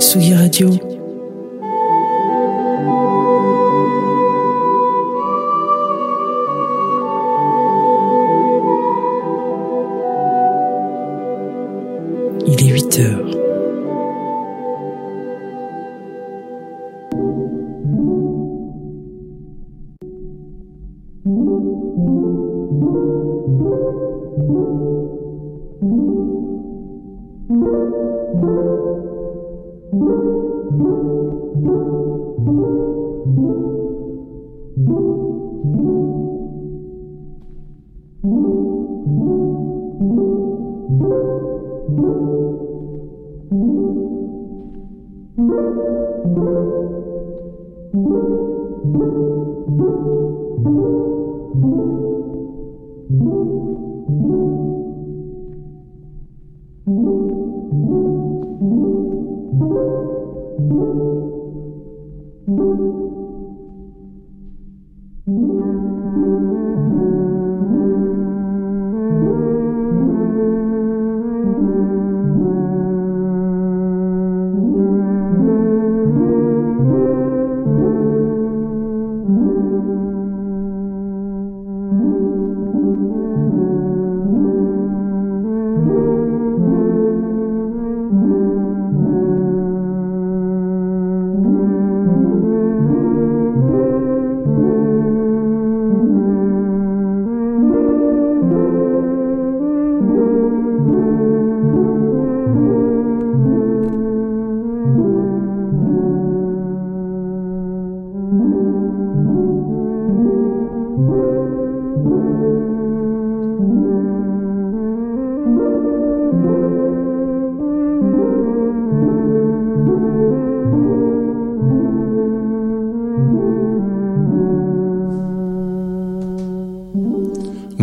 Tsugi Radio. Il est 8h.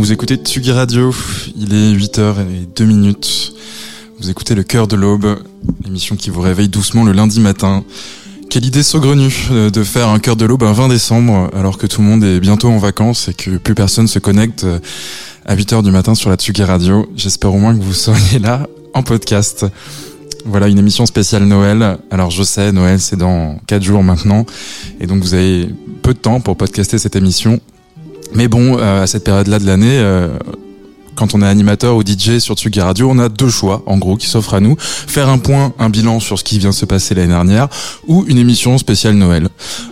Vous écoutez Tsugi Radio, il est 8h02, vous écoutez Le cœur de l'Aube, l'émission qui vous réveille doucement le lundi matin. Quelle idée saugrenue de faire un cœur de l'Aube un 20 décembre, alors que tout le monde est bientôt en vacances et que plus personne se connecte à 8h du matin sur la Tsugi Radio. J'espère au moins que vous seriez là en podcast. Voilà, une émission spéciale Noël. Alors je sais, Noël c'est dans 4 jours maintenant, et donc vous avez peu de temps pour podcaster cette émission. Mais bon, à cette période-là de l'année, quand on est animateur ou DJ sur Tsugi Radio, on a deux choix, en gros, qui s'offrent à nous. Faire un point, un bilan sur ce qui vient de se passer l'année dernière, ou une émission spéciale Noël.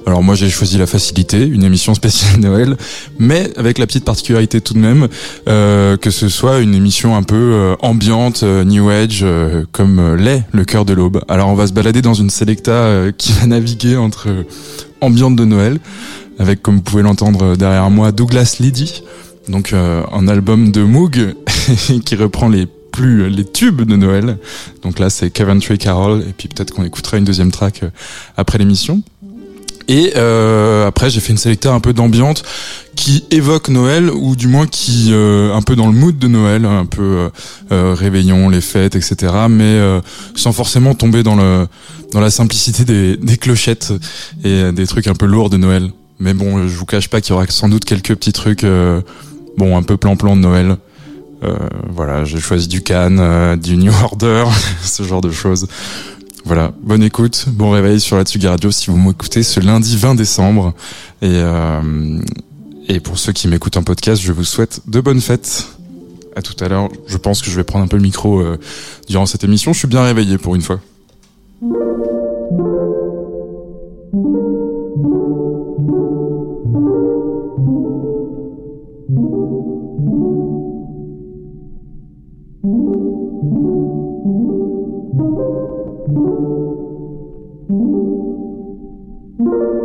Alors moi, j'ai choisi la facilité, une émission spéciale Noël, mais avec la petite particularité tout de même, que ce soit une émission un peu ambiante, new age, comme l'est Le cœur de l'Aube. Alors on va se balader dans une Selecta qui va naviguer entre ambiante de Noël, avec, comme vous pouvez l'entendre derrière moi, Douglas Liddy, donc un album de Moog qui reprend les tubes de Noël. Donc là, c'est Coventry Carol, et puis peut-être qu'on écoutera une deuxième track après l'émission. Et après, j'ai fait une sélecta un peu d'ambiance qui évoque Noël, ou du moins qui un peu dans le mood de Noël, un peu réveillon, les fêtes, etc. Mais sans forcément tomber dans la simplicité des clochettes et des trucs un peu lourds de Noël. Mais bon, je vous cache pas qu'il y aura sans doute quelques petits trucs un peu plan-plan de Noël. Voilà, j'ai choisi du Cannes, du New Order, ce genre de choses. Voilà, bonne écoute, bon réveil sur la Tsugi Radio si vous m'écoutez ce lundi 20 décembre. Et pour ceux qui m'écoutent en podcast, je vous souhaite de bonnes fêtes. À tout à l'heure, je pense que je vais prendre un peu le micro durant cette émission. Je suis bien réveillé pour une fois. Thank you.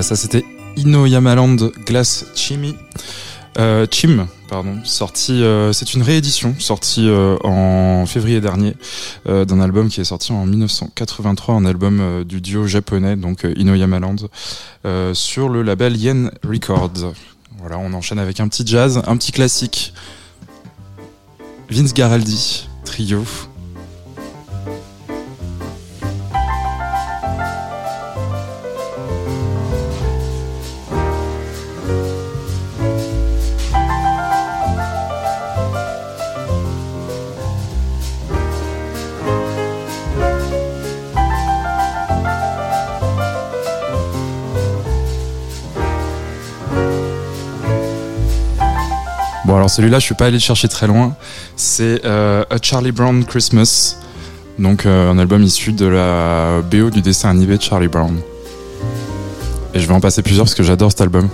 Ça c'était Inoyama Land Glass Chim, sorti, c'est une réédition sortie en février dernier d'un album qui est sorti en 1983, un album du duo japonais donc Inoyama Land sur le label Yen Records. Voilà, on enchaîne avec un petit jazz, un petit classique. Vince Guaraldi, Trio. Alors celui-là, je suis pas allé le chercher très loin. C'est A Charlie Brown Christmas, donc un album issu de la BO du dessin animé de Charlie Brown. Et je vais en passer plusieurs parce que j'adore cet album.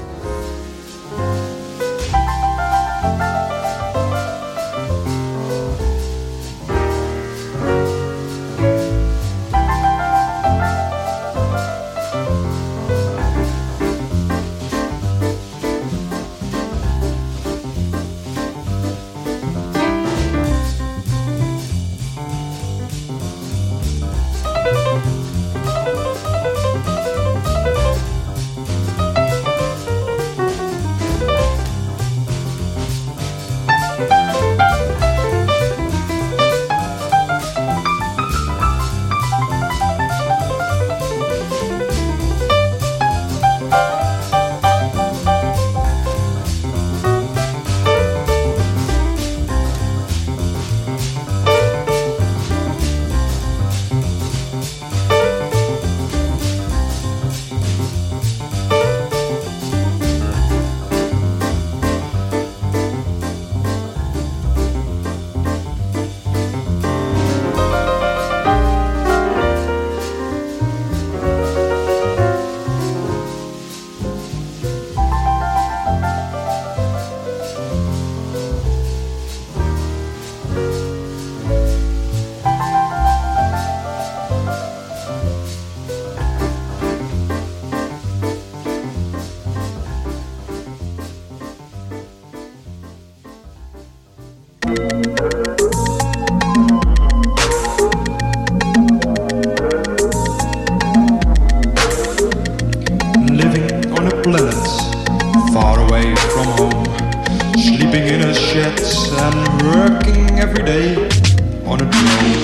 day on a Tuesday.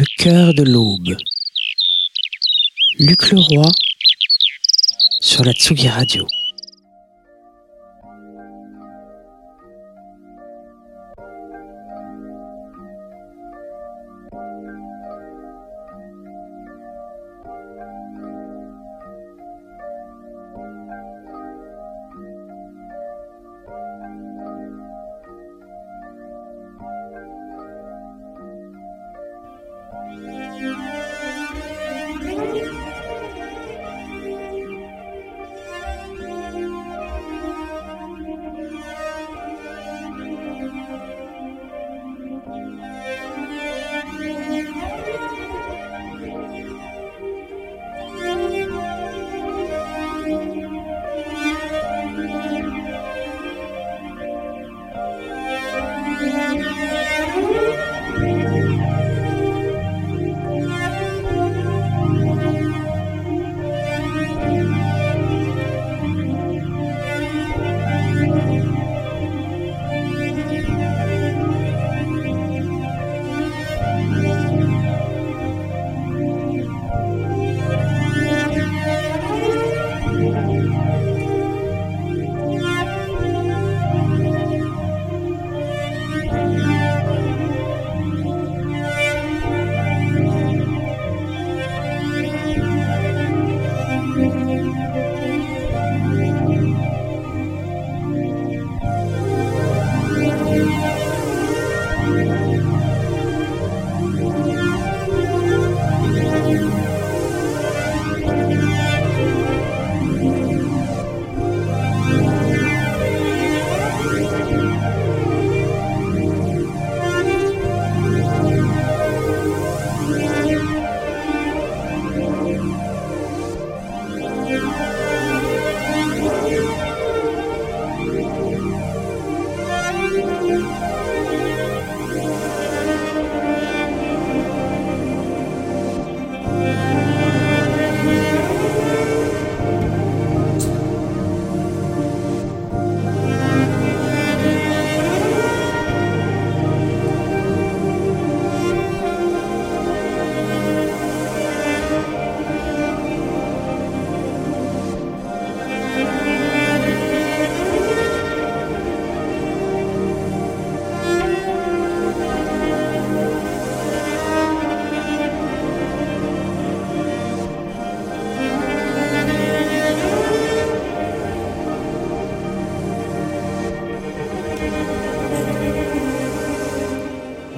Le cœur de l'aube. Luc Leroy sur la Tsugi Radio.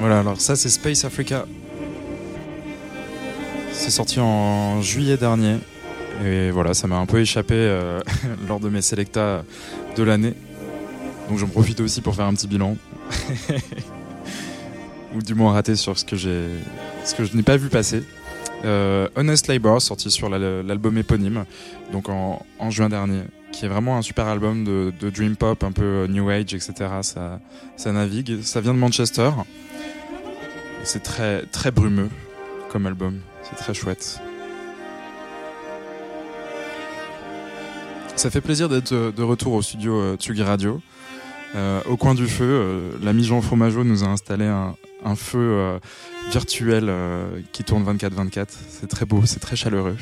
Voilà, alors ça c'est Space Africa. C'est sorti en juillet dernier. Et voilà, ça m'a un peu échappé lors de mes selectas de l'année. Donc j'en profite aussi pour faire un petit bilan. Ou du moins raté sur ce que je n'ai pas vu passer. Honest Labour, sorti sur l'album éponyme, donc en juin dernier, qui est vraiment un super album de dream pop, un peu new age, etc. Ça navigue, ça vient de Manchester. Et c'est très, très brumeux comme album, c'est très chouette. Ça fait plaisir d'être de retour au studio Tsugi Radio. Au coin du feu, l'ami Jean Fromageau nous a installé un feu virtuel qui tourne 24/24. C'est très beau, c'est très chaleureux.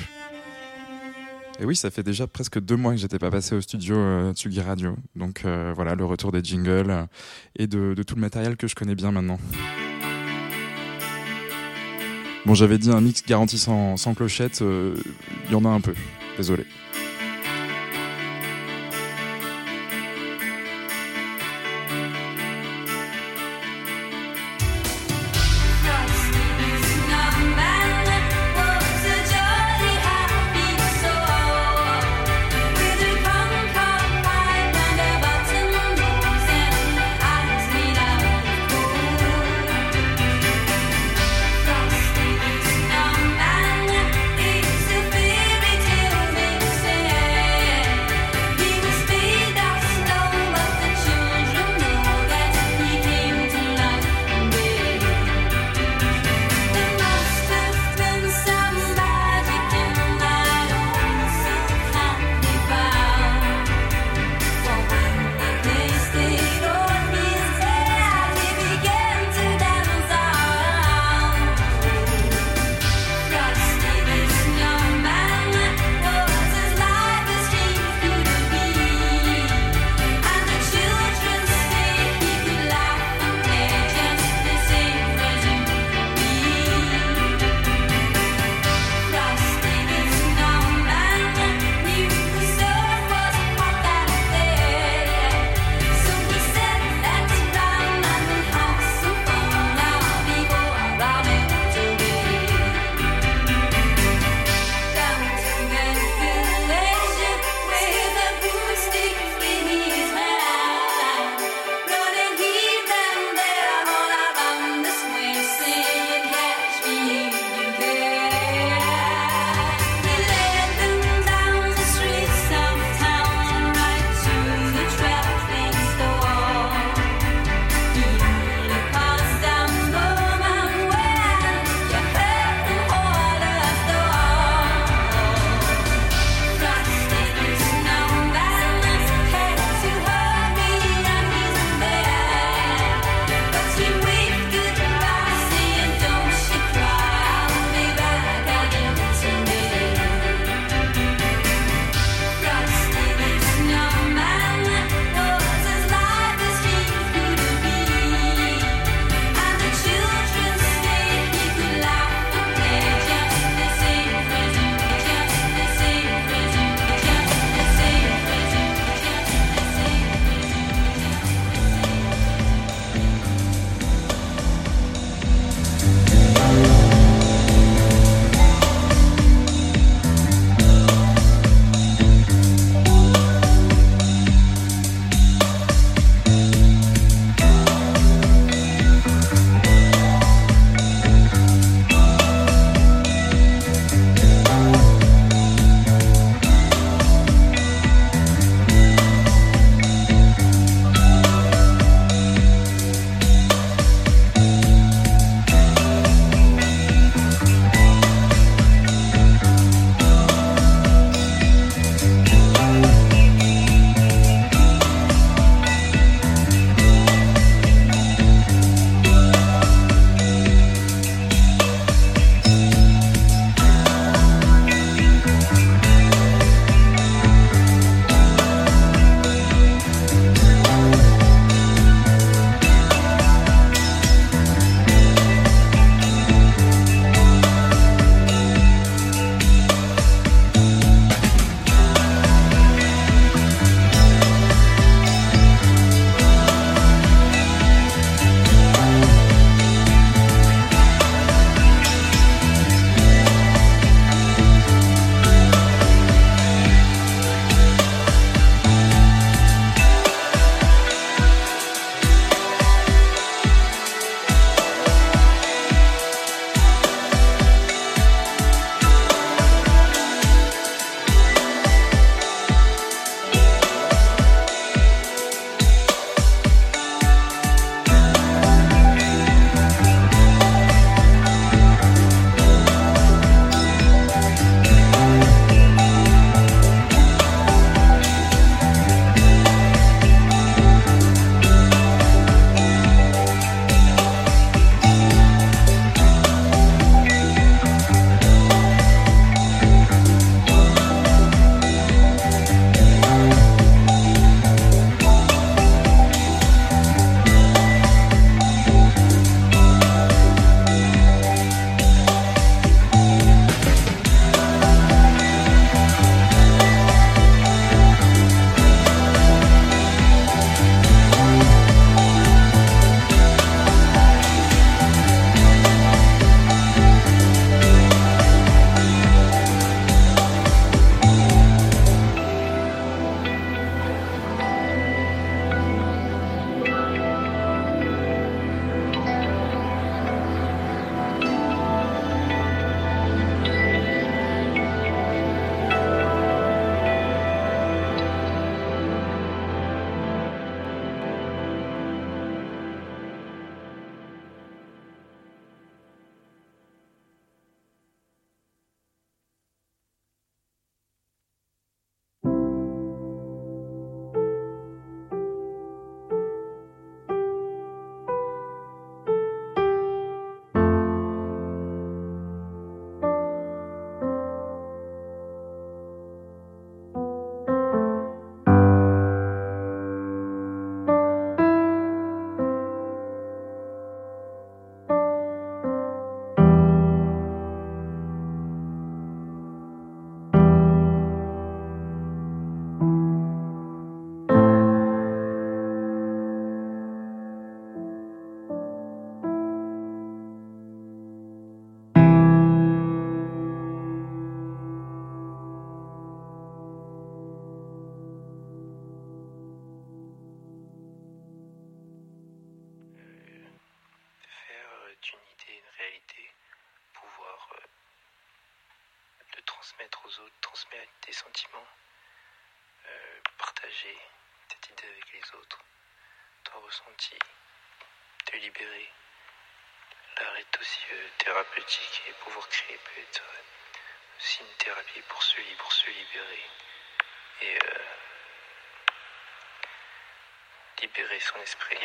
Et oui, ça fait déjà presque 2 mois que j'étais pas passé au studio Tsugi Radio. Donc voilà, le retour des jingles et de tout le matériel que je connais bien maintenant. Bon, j'avais dit un mix garanti sans clochette, y en a un peu, désolé. transmet des sentiments, partager cette idée avec les autres, ton ressenti, te libérer. L'art est aussi thérapeutique et pouvoir créer peut être aussi une thérapie pour se libérer et libérer son esprit.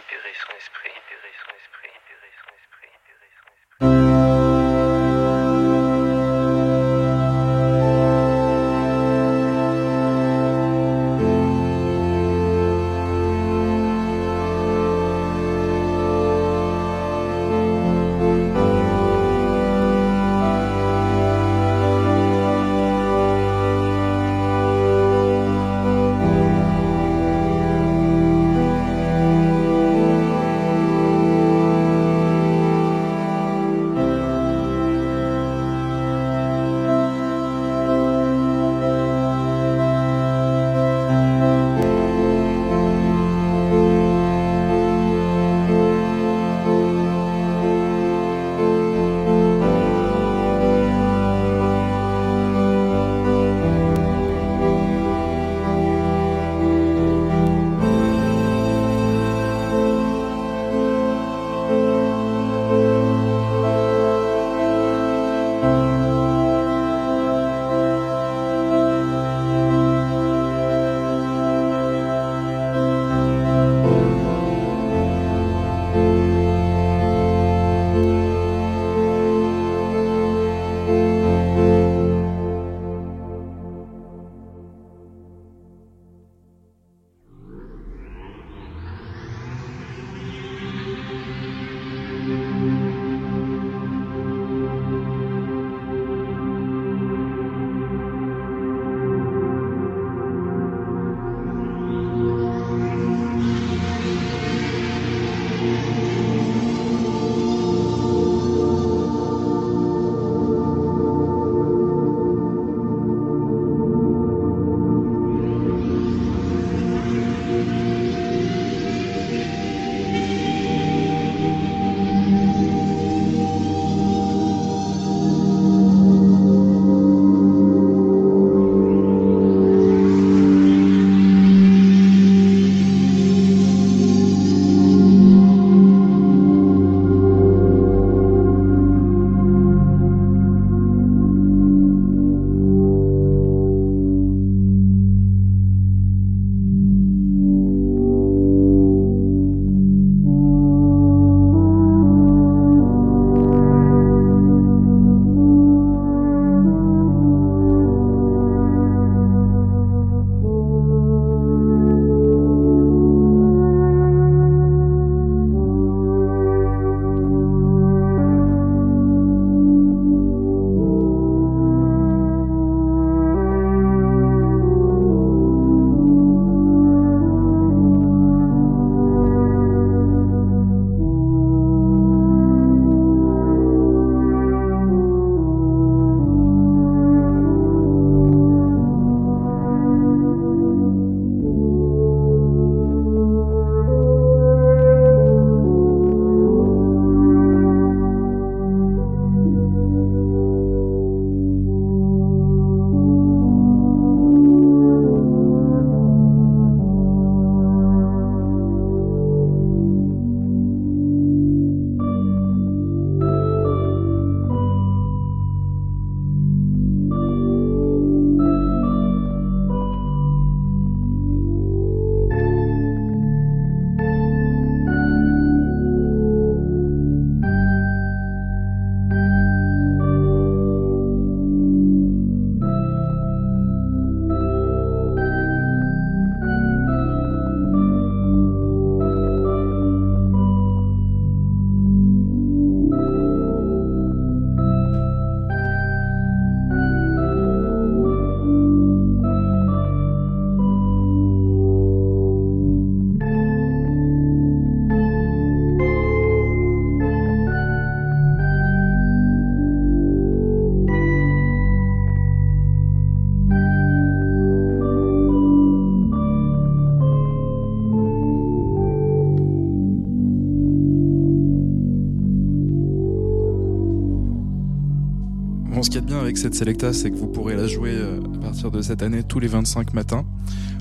Bon, ce qu'il y a de bien avec cette Selecta, c'est que vous pourrez la jouer à partir de cette année tous les 25 matins,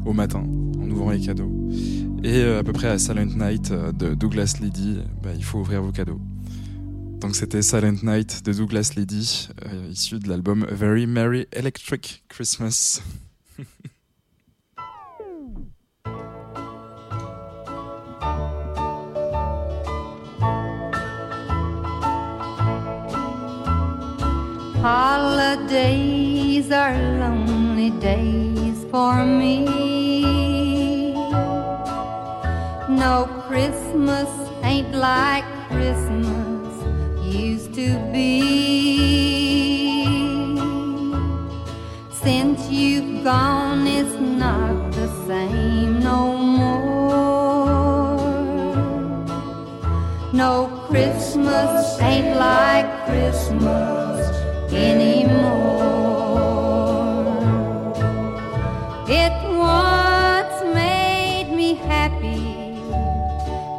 au matin, en ouvrant les cadeaux. Et à peu près à Silent Night de Douglas Liddy, il faut ouvrir vos cadeaux. Donc c'était Silent Night de Douglas Liddy, issu de l'album A Very Merry Electric Christmas. Holidays are lonely days for me. No, Christmas ain't like Christmas used to be. Since you've gone, it's not the same no more. No, Christmas ain't like Christmas anymore. It once made me happy,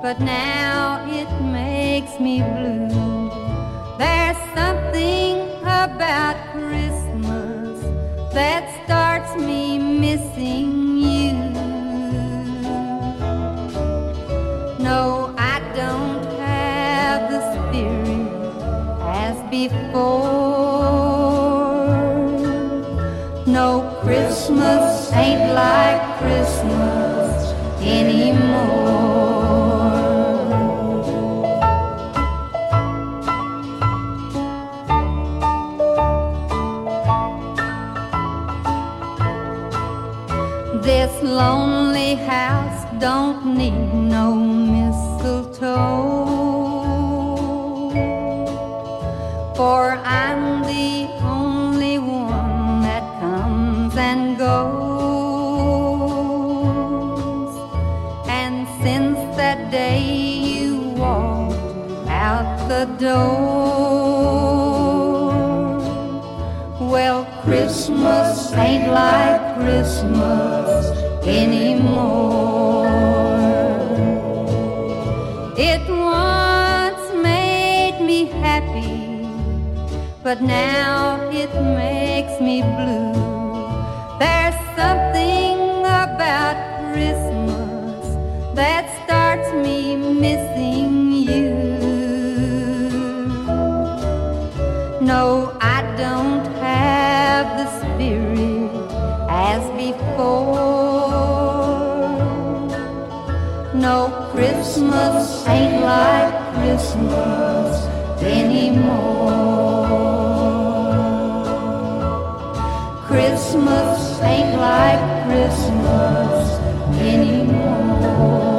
but now it makes me blue. There's something about Christmas that starts me missing you. No, I don't have the spirit as before. No, Christmas ain't like Christmas anymore. This lonely house don't need no mistletoe, for I'm the only one and goes. And since that day you walked out the door, well, Christmas ain't like Christmas anymore. It once made me happy, but now it makes me blue. There's something about Christmas that starts me missing you. No, I don't have the spirit as before. No, Christmas ain't like Christmas anymore. Christmas ain't like Christmas anymore.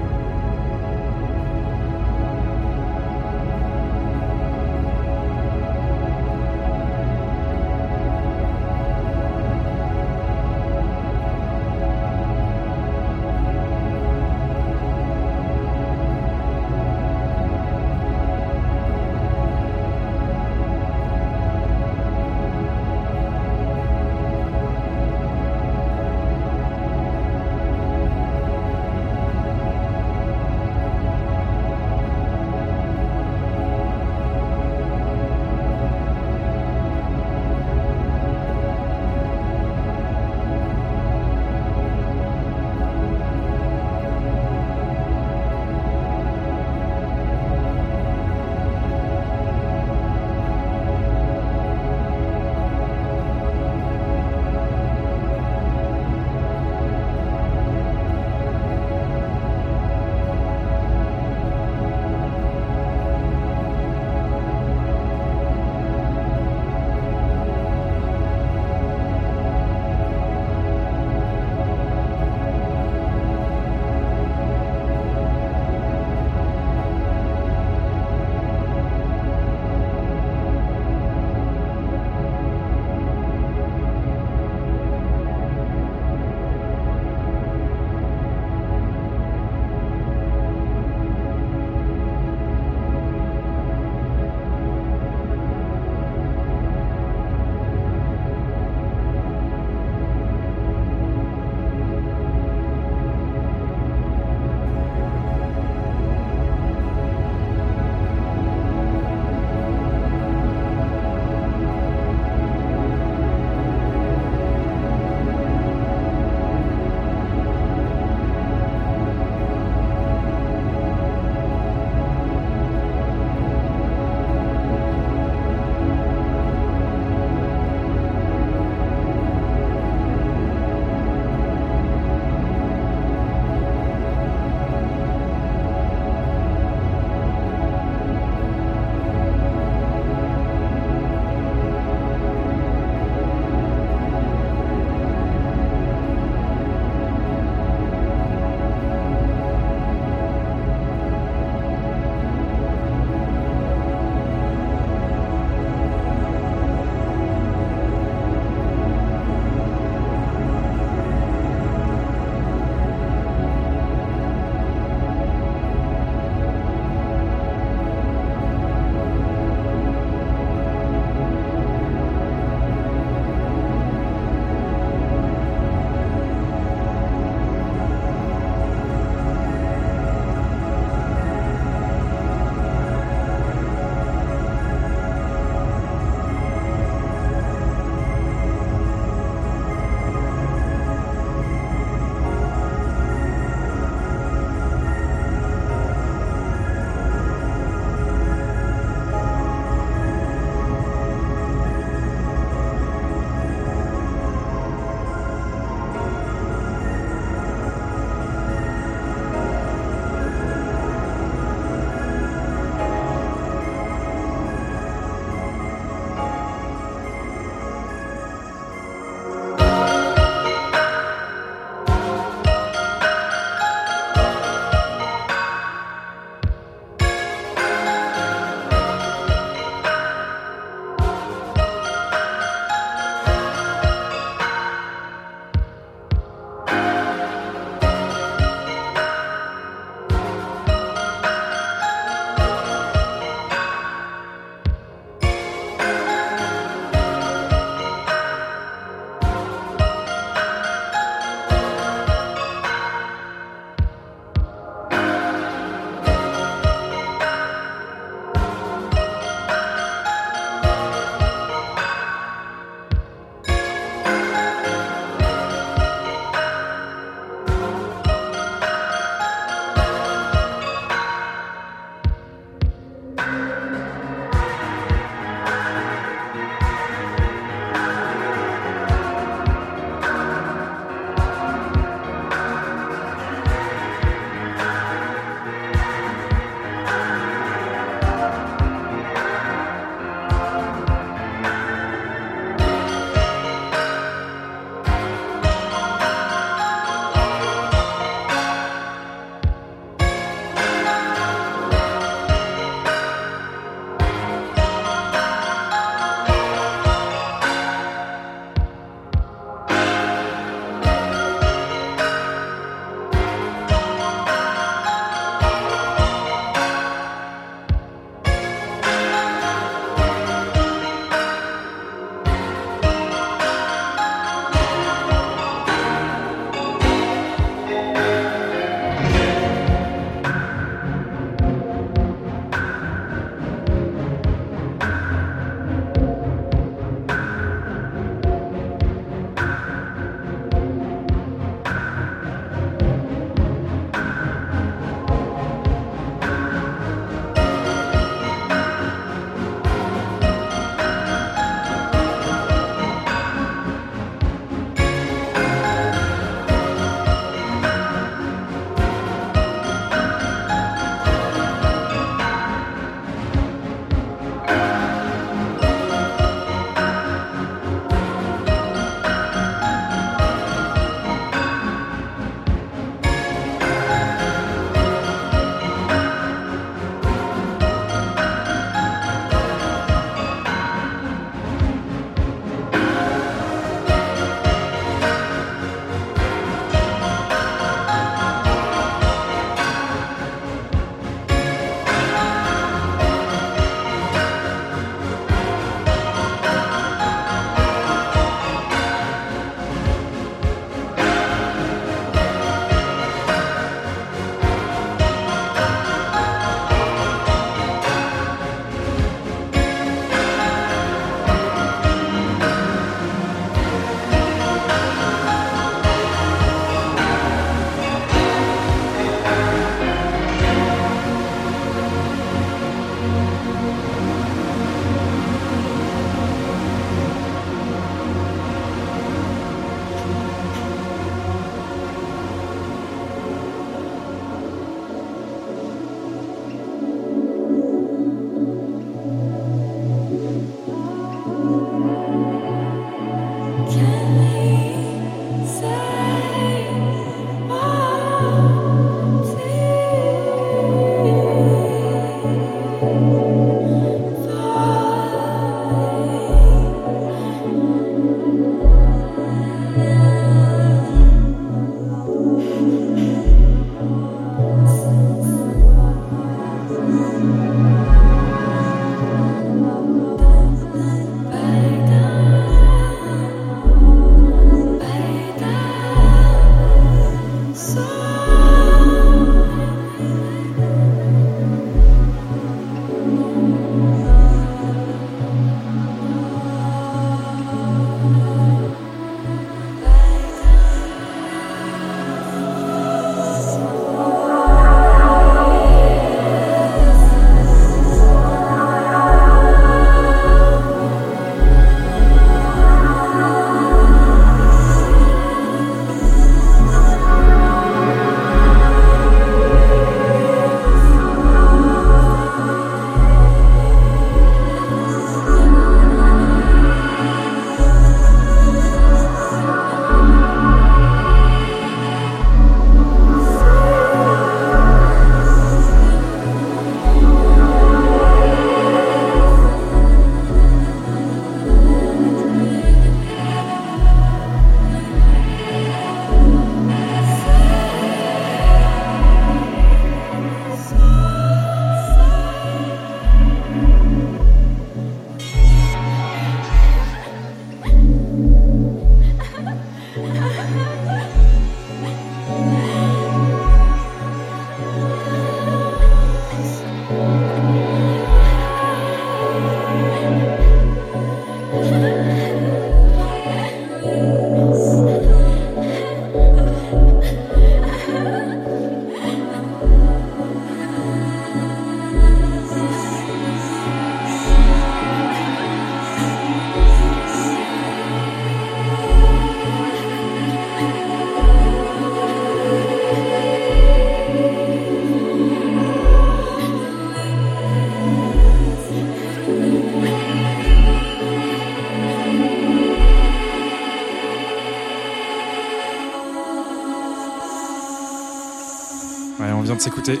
vient de s'écouter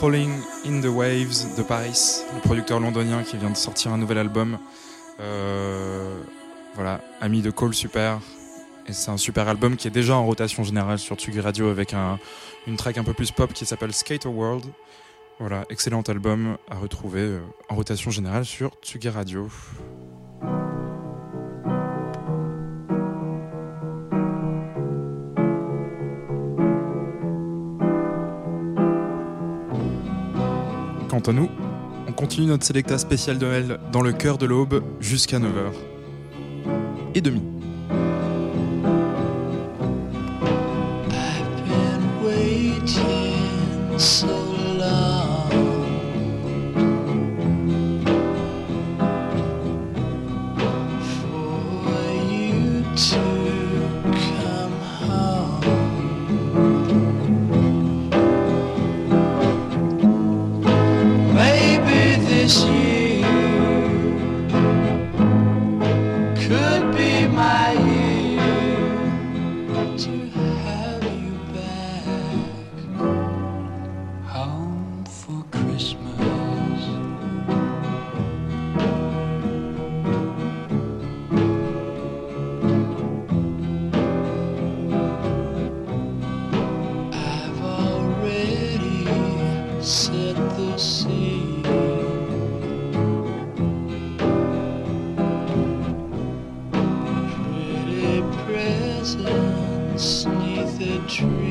Falling in the Waves de Paris, le producteur londonien qui vient de sortir un nouvel album. Voilà, ami de Cole Super. Et c'est un super album qui est déjà en rotation générale sur Tsugi Radio avec une track un peu plus pop qui s'appelle Skater World. Voilà, excellent album à retrouver en rotation générale sur Tsugi Radio. Quant à nous, on continue notre sélecta spéciale de Noël dans le cœur de l'aube jusqu'à 9h30. So long for you to come home. Maybe this year could be my year to have you back. Home for Christmas. I've already set the scene. Pretty presents 'neath the tree.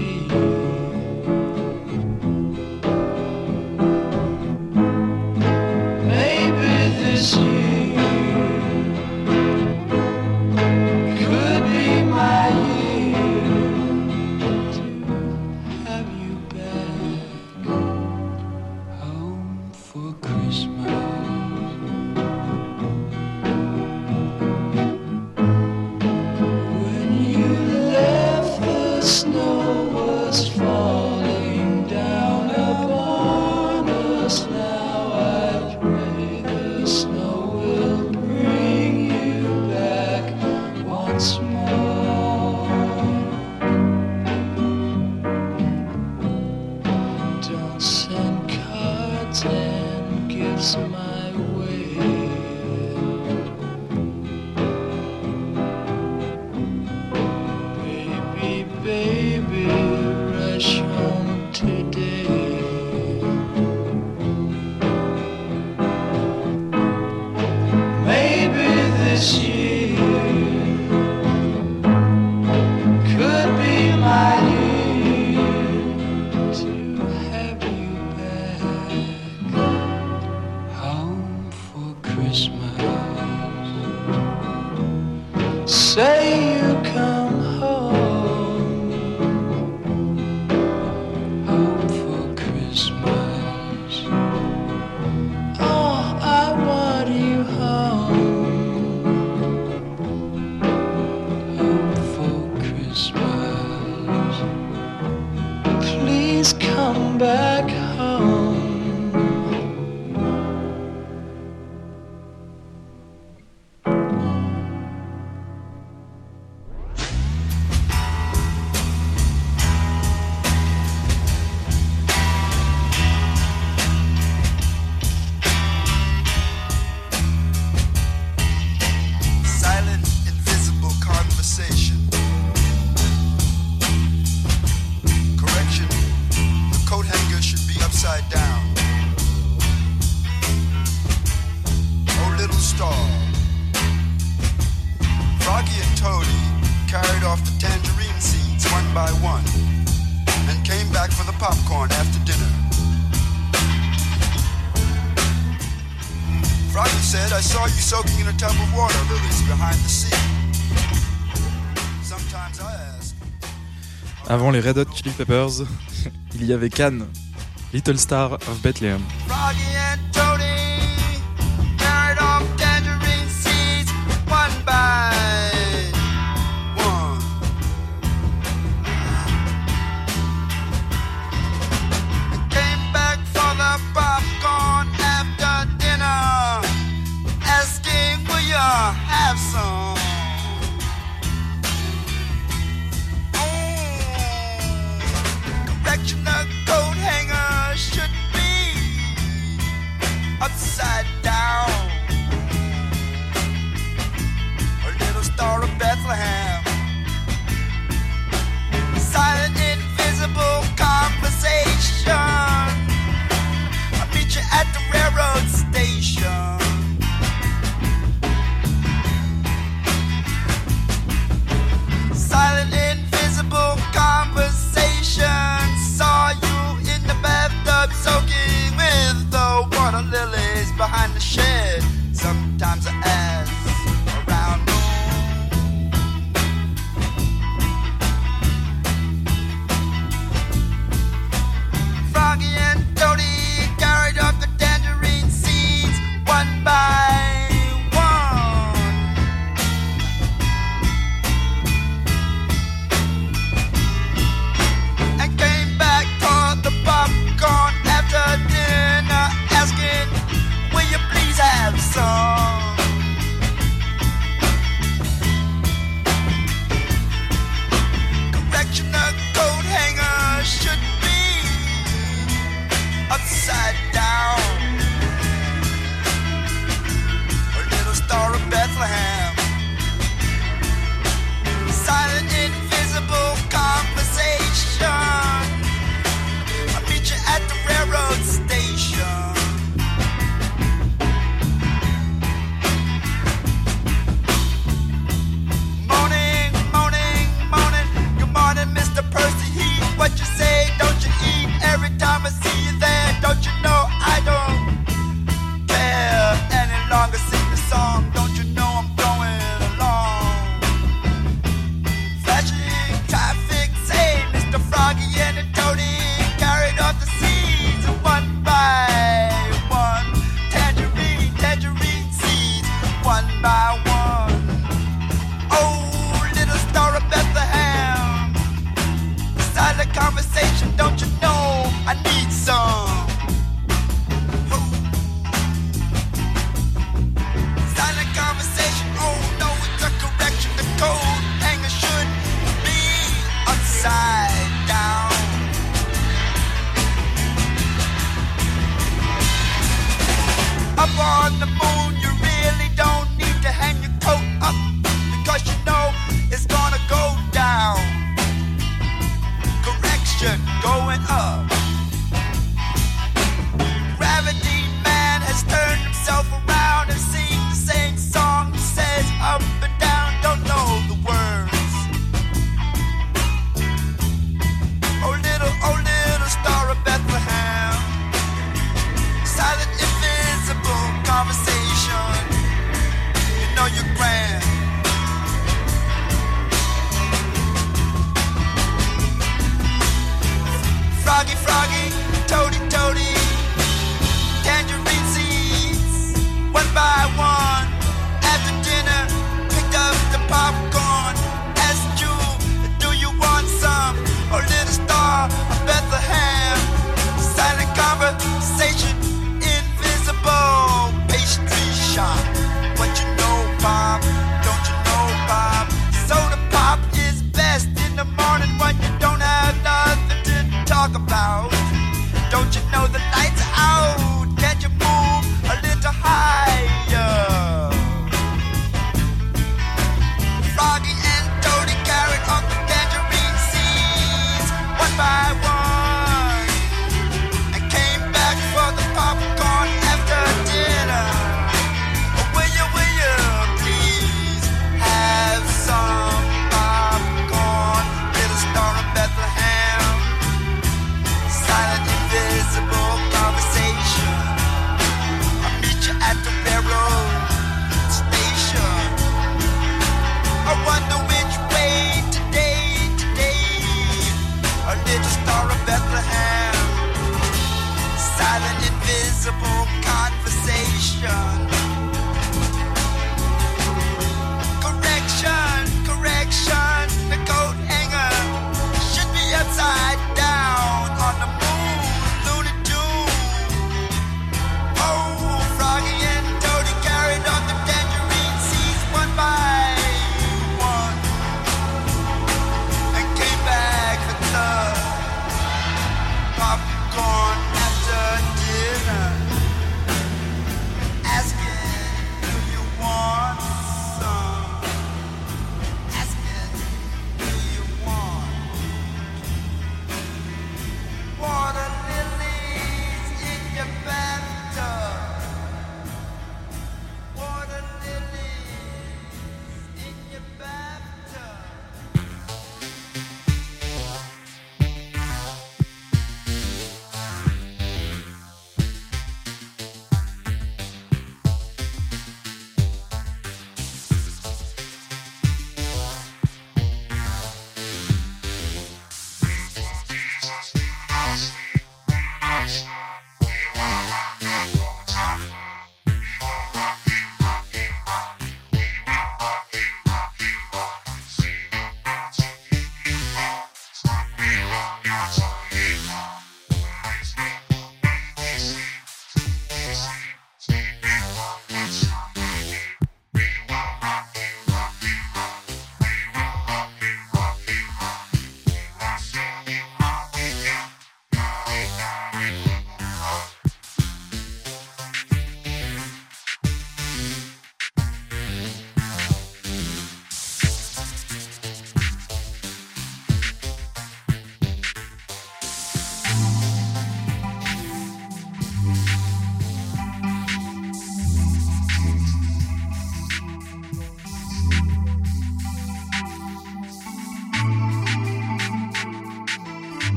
Avant les Red Hot Chili Peppers, il y avait Cannes, Little Star of Bethlehem. Collection of gold hands.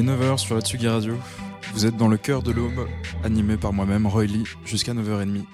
est 9h sur la Tsugi Radio. Vous êtes dans le cœur de l'Aube, animé par moi-même, Roy Lee, jusqu'à 9h30.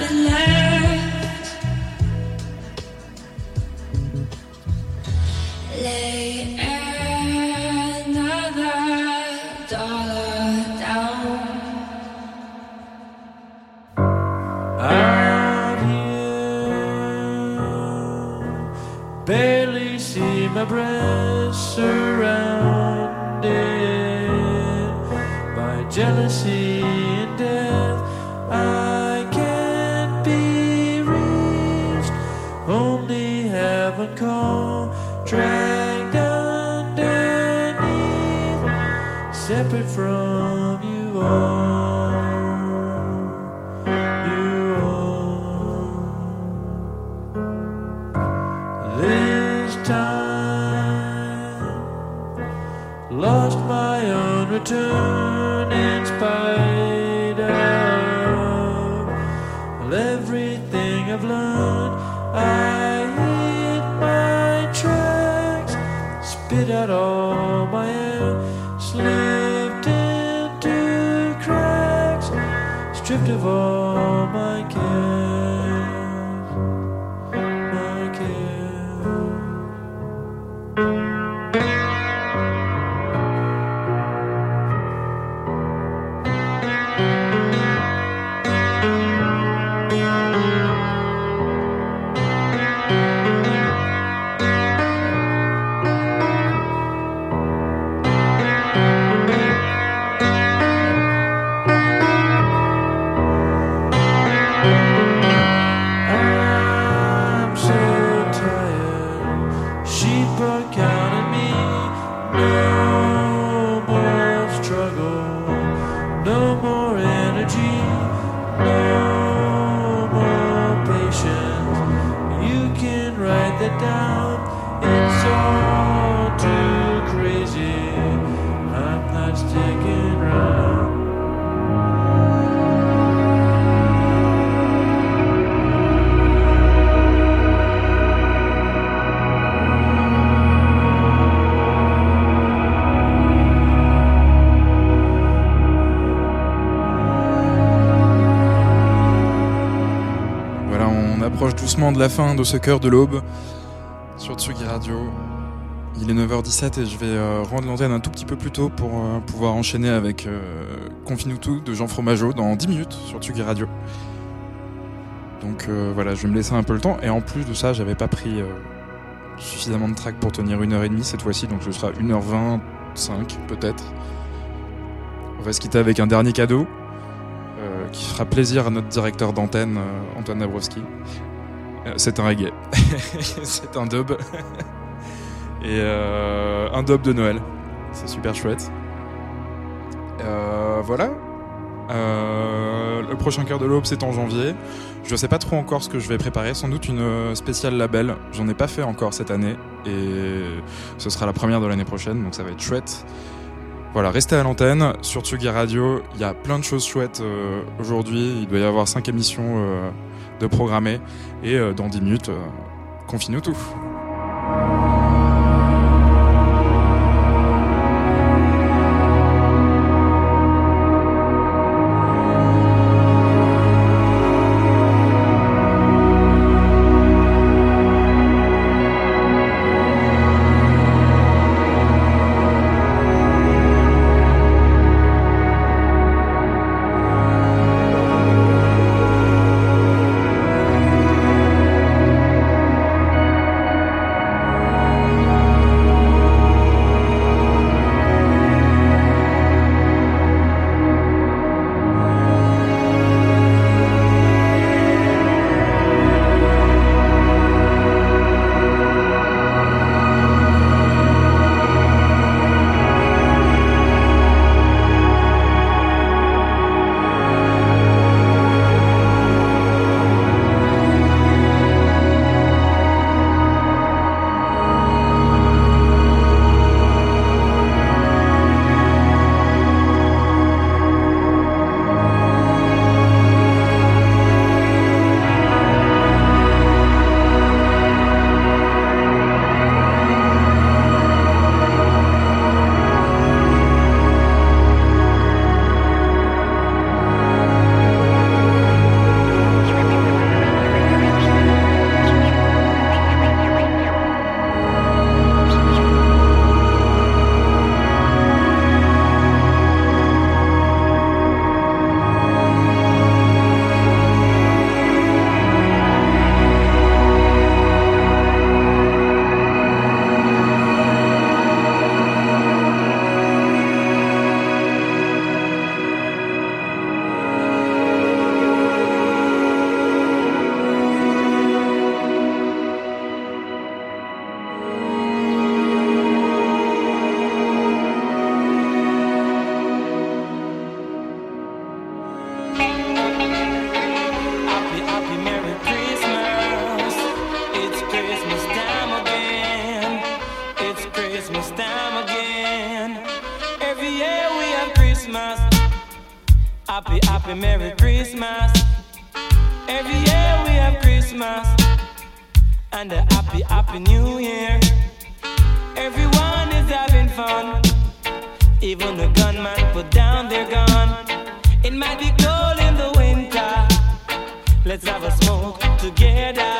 nothing left. Lay another dollar down. I barely see my breast surrounded by jealousy and death. I can't be reached, only heaven called, dragged underneath, separate from you all, you all. This time, lost my own return in spite of everything I've learned. I hit my tracks, spit out all my air, slipped into cracks, stripped of all my cares, my cares. Doucement de la fin de ce cœur de l'aube sur Tsugi Radio. Il est 9h17 et je vais rendre l'antenne un tout petit peu plus tôt pour pouvoir enchaîner avec Confinutu de Jean Fromageau dans 10 minutes sur Tsugi Radio. Donc voilà, je vais me laisser un peu le temps et en plus de ça, j'avais pas pris suffisamment de tracks pour tenir 1h30 cette fois-ci, donc ce sera 1h25 peut-être. On va se quitter avec un dernier cadeau qui fera plaisir à notre directeur d'antenne Antoine Nabrowski. C'est un reggae, c'est un dub, et un dub de Noël, c'est super chouette. Voilà, le prochain cœur de l'aube c'est en janvier, je sais pas trop encore ce que je vais préparer, sans doute une spéciale label, j'en ai pas fait encore cette année, et ce sera la première de l'année prochaine, donc ça va être chouette. Voilà, restez à l'antenne, sur Tsugi Radio, il y a plein de choses chouettes aujourd'hui, il doit y avoir 5 émissions de programmer, et dans 10 minutes, Confinutu. Christmas and a happy, happy new year. Everyone is having fun. Even the gunman put down their gun. It might be cold in the winter. Let's have a smoke together.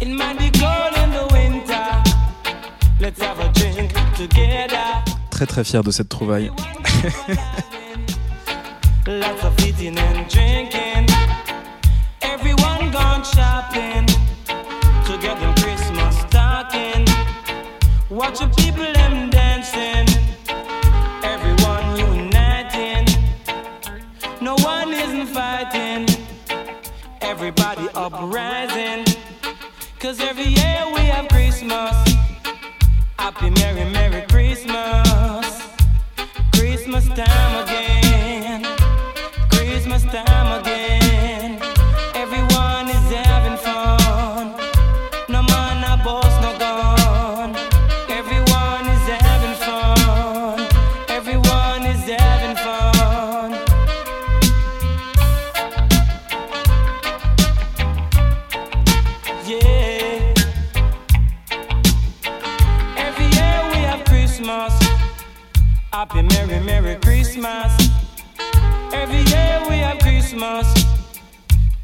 It might be cold in the winter. Let's have a drink together. Très très fier de cette trouvaille. Lots of eating and drinking. Everyone gone shopping. Together Christmas stocking. Watch the people them dancing. Everyone uniting. No one isn't fighting. Everybody uprising. Cause every year we have Christmas. Happy Merry Merry Christmas. Christmas time again. Time again, everyone is having fun. No man, no boss, no gun. Everyone is having fun. Everyone is having fun. Yeah. Every year we have Christmas. Happy Merry Merry Christmas. Every year we have Christmas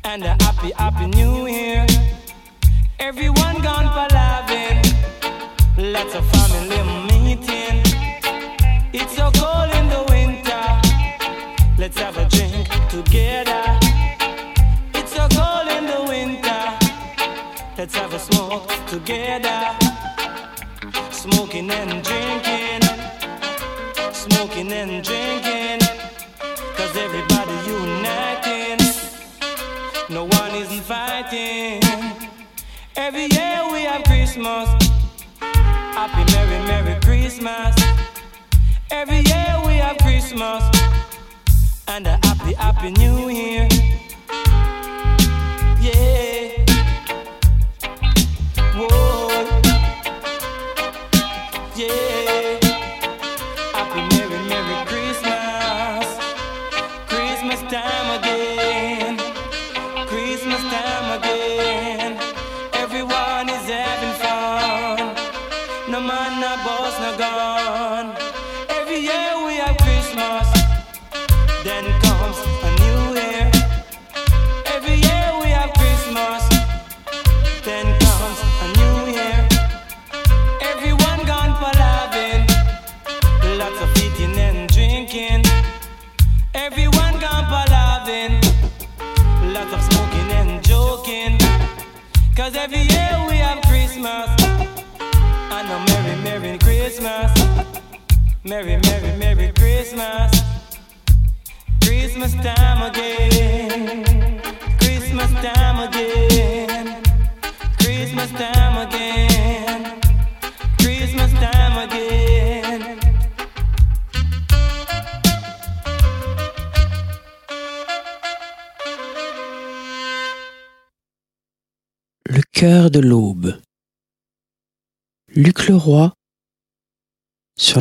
and a happy, happy new year. Everyone gone palavin', lots of family meeting. It's so cold in the winter, let's have a drink together. It's so cold in the winter, let's have a smoke together. Smoking and drinking, smoking and drinking. Cause everybody uniting, no one isn't fighting. Every year we have Christmas. Happy Merry Merry Christmas. Every year we have Christmas and a happy, happy new year. Yeah. Whoa. Yeah. Happy Merry Merry Christmas. Christmas time again, everyone is having fun, no man, no boss, no gun, every year we have Christmas, then comes a new year, every year we have Christmas, then comes a new year, everyone gone palavin', lots of eating and drinking, everyone gone palavin', lots of smoking and joking. Cause every year we have Christmas and a Merry Merry Christmas. Merry Merry Merry Christmas. Christmas time again. Christmas time again. Christmas time again. Christmas time again. Le cœur de l'aube. Luc Leroy sur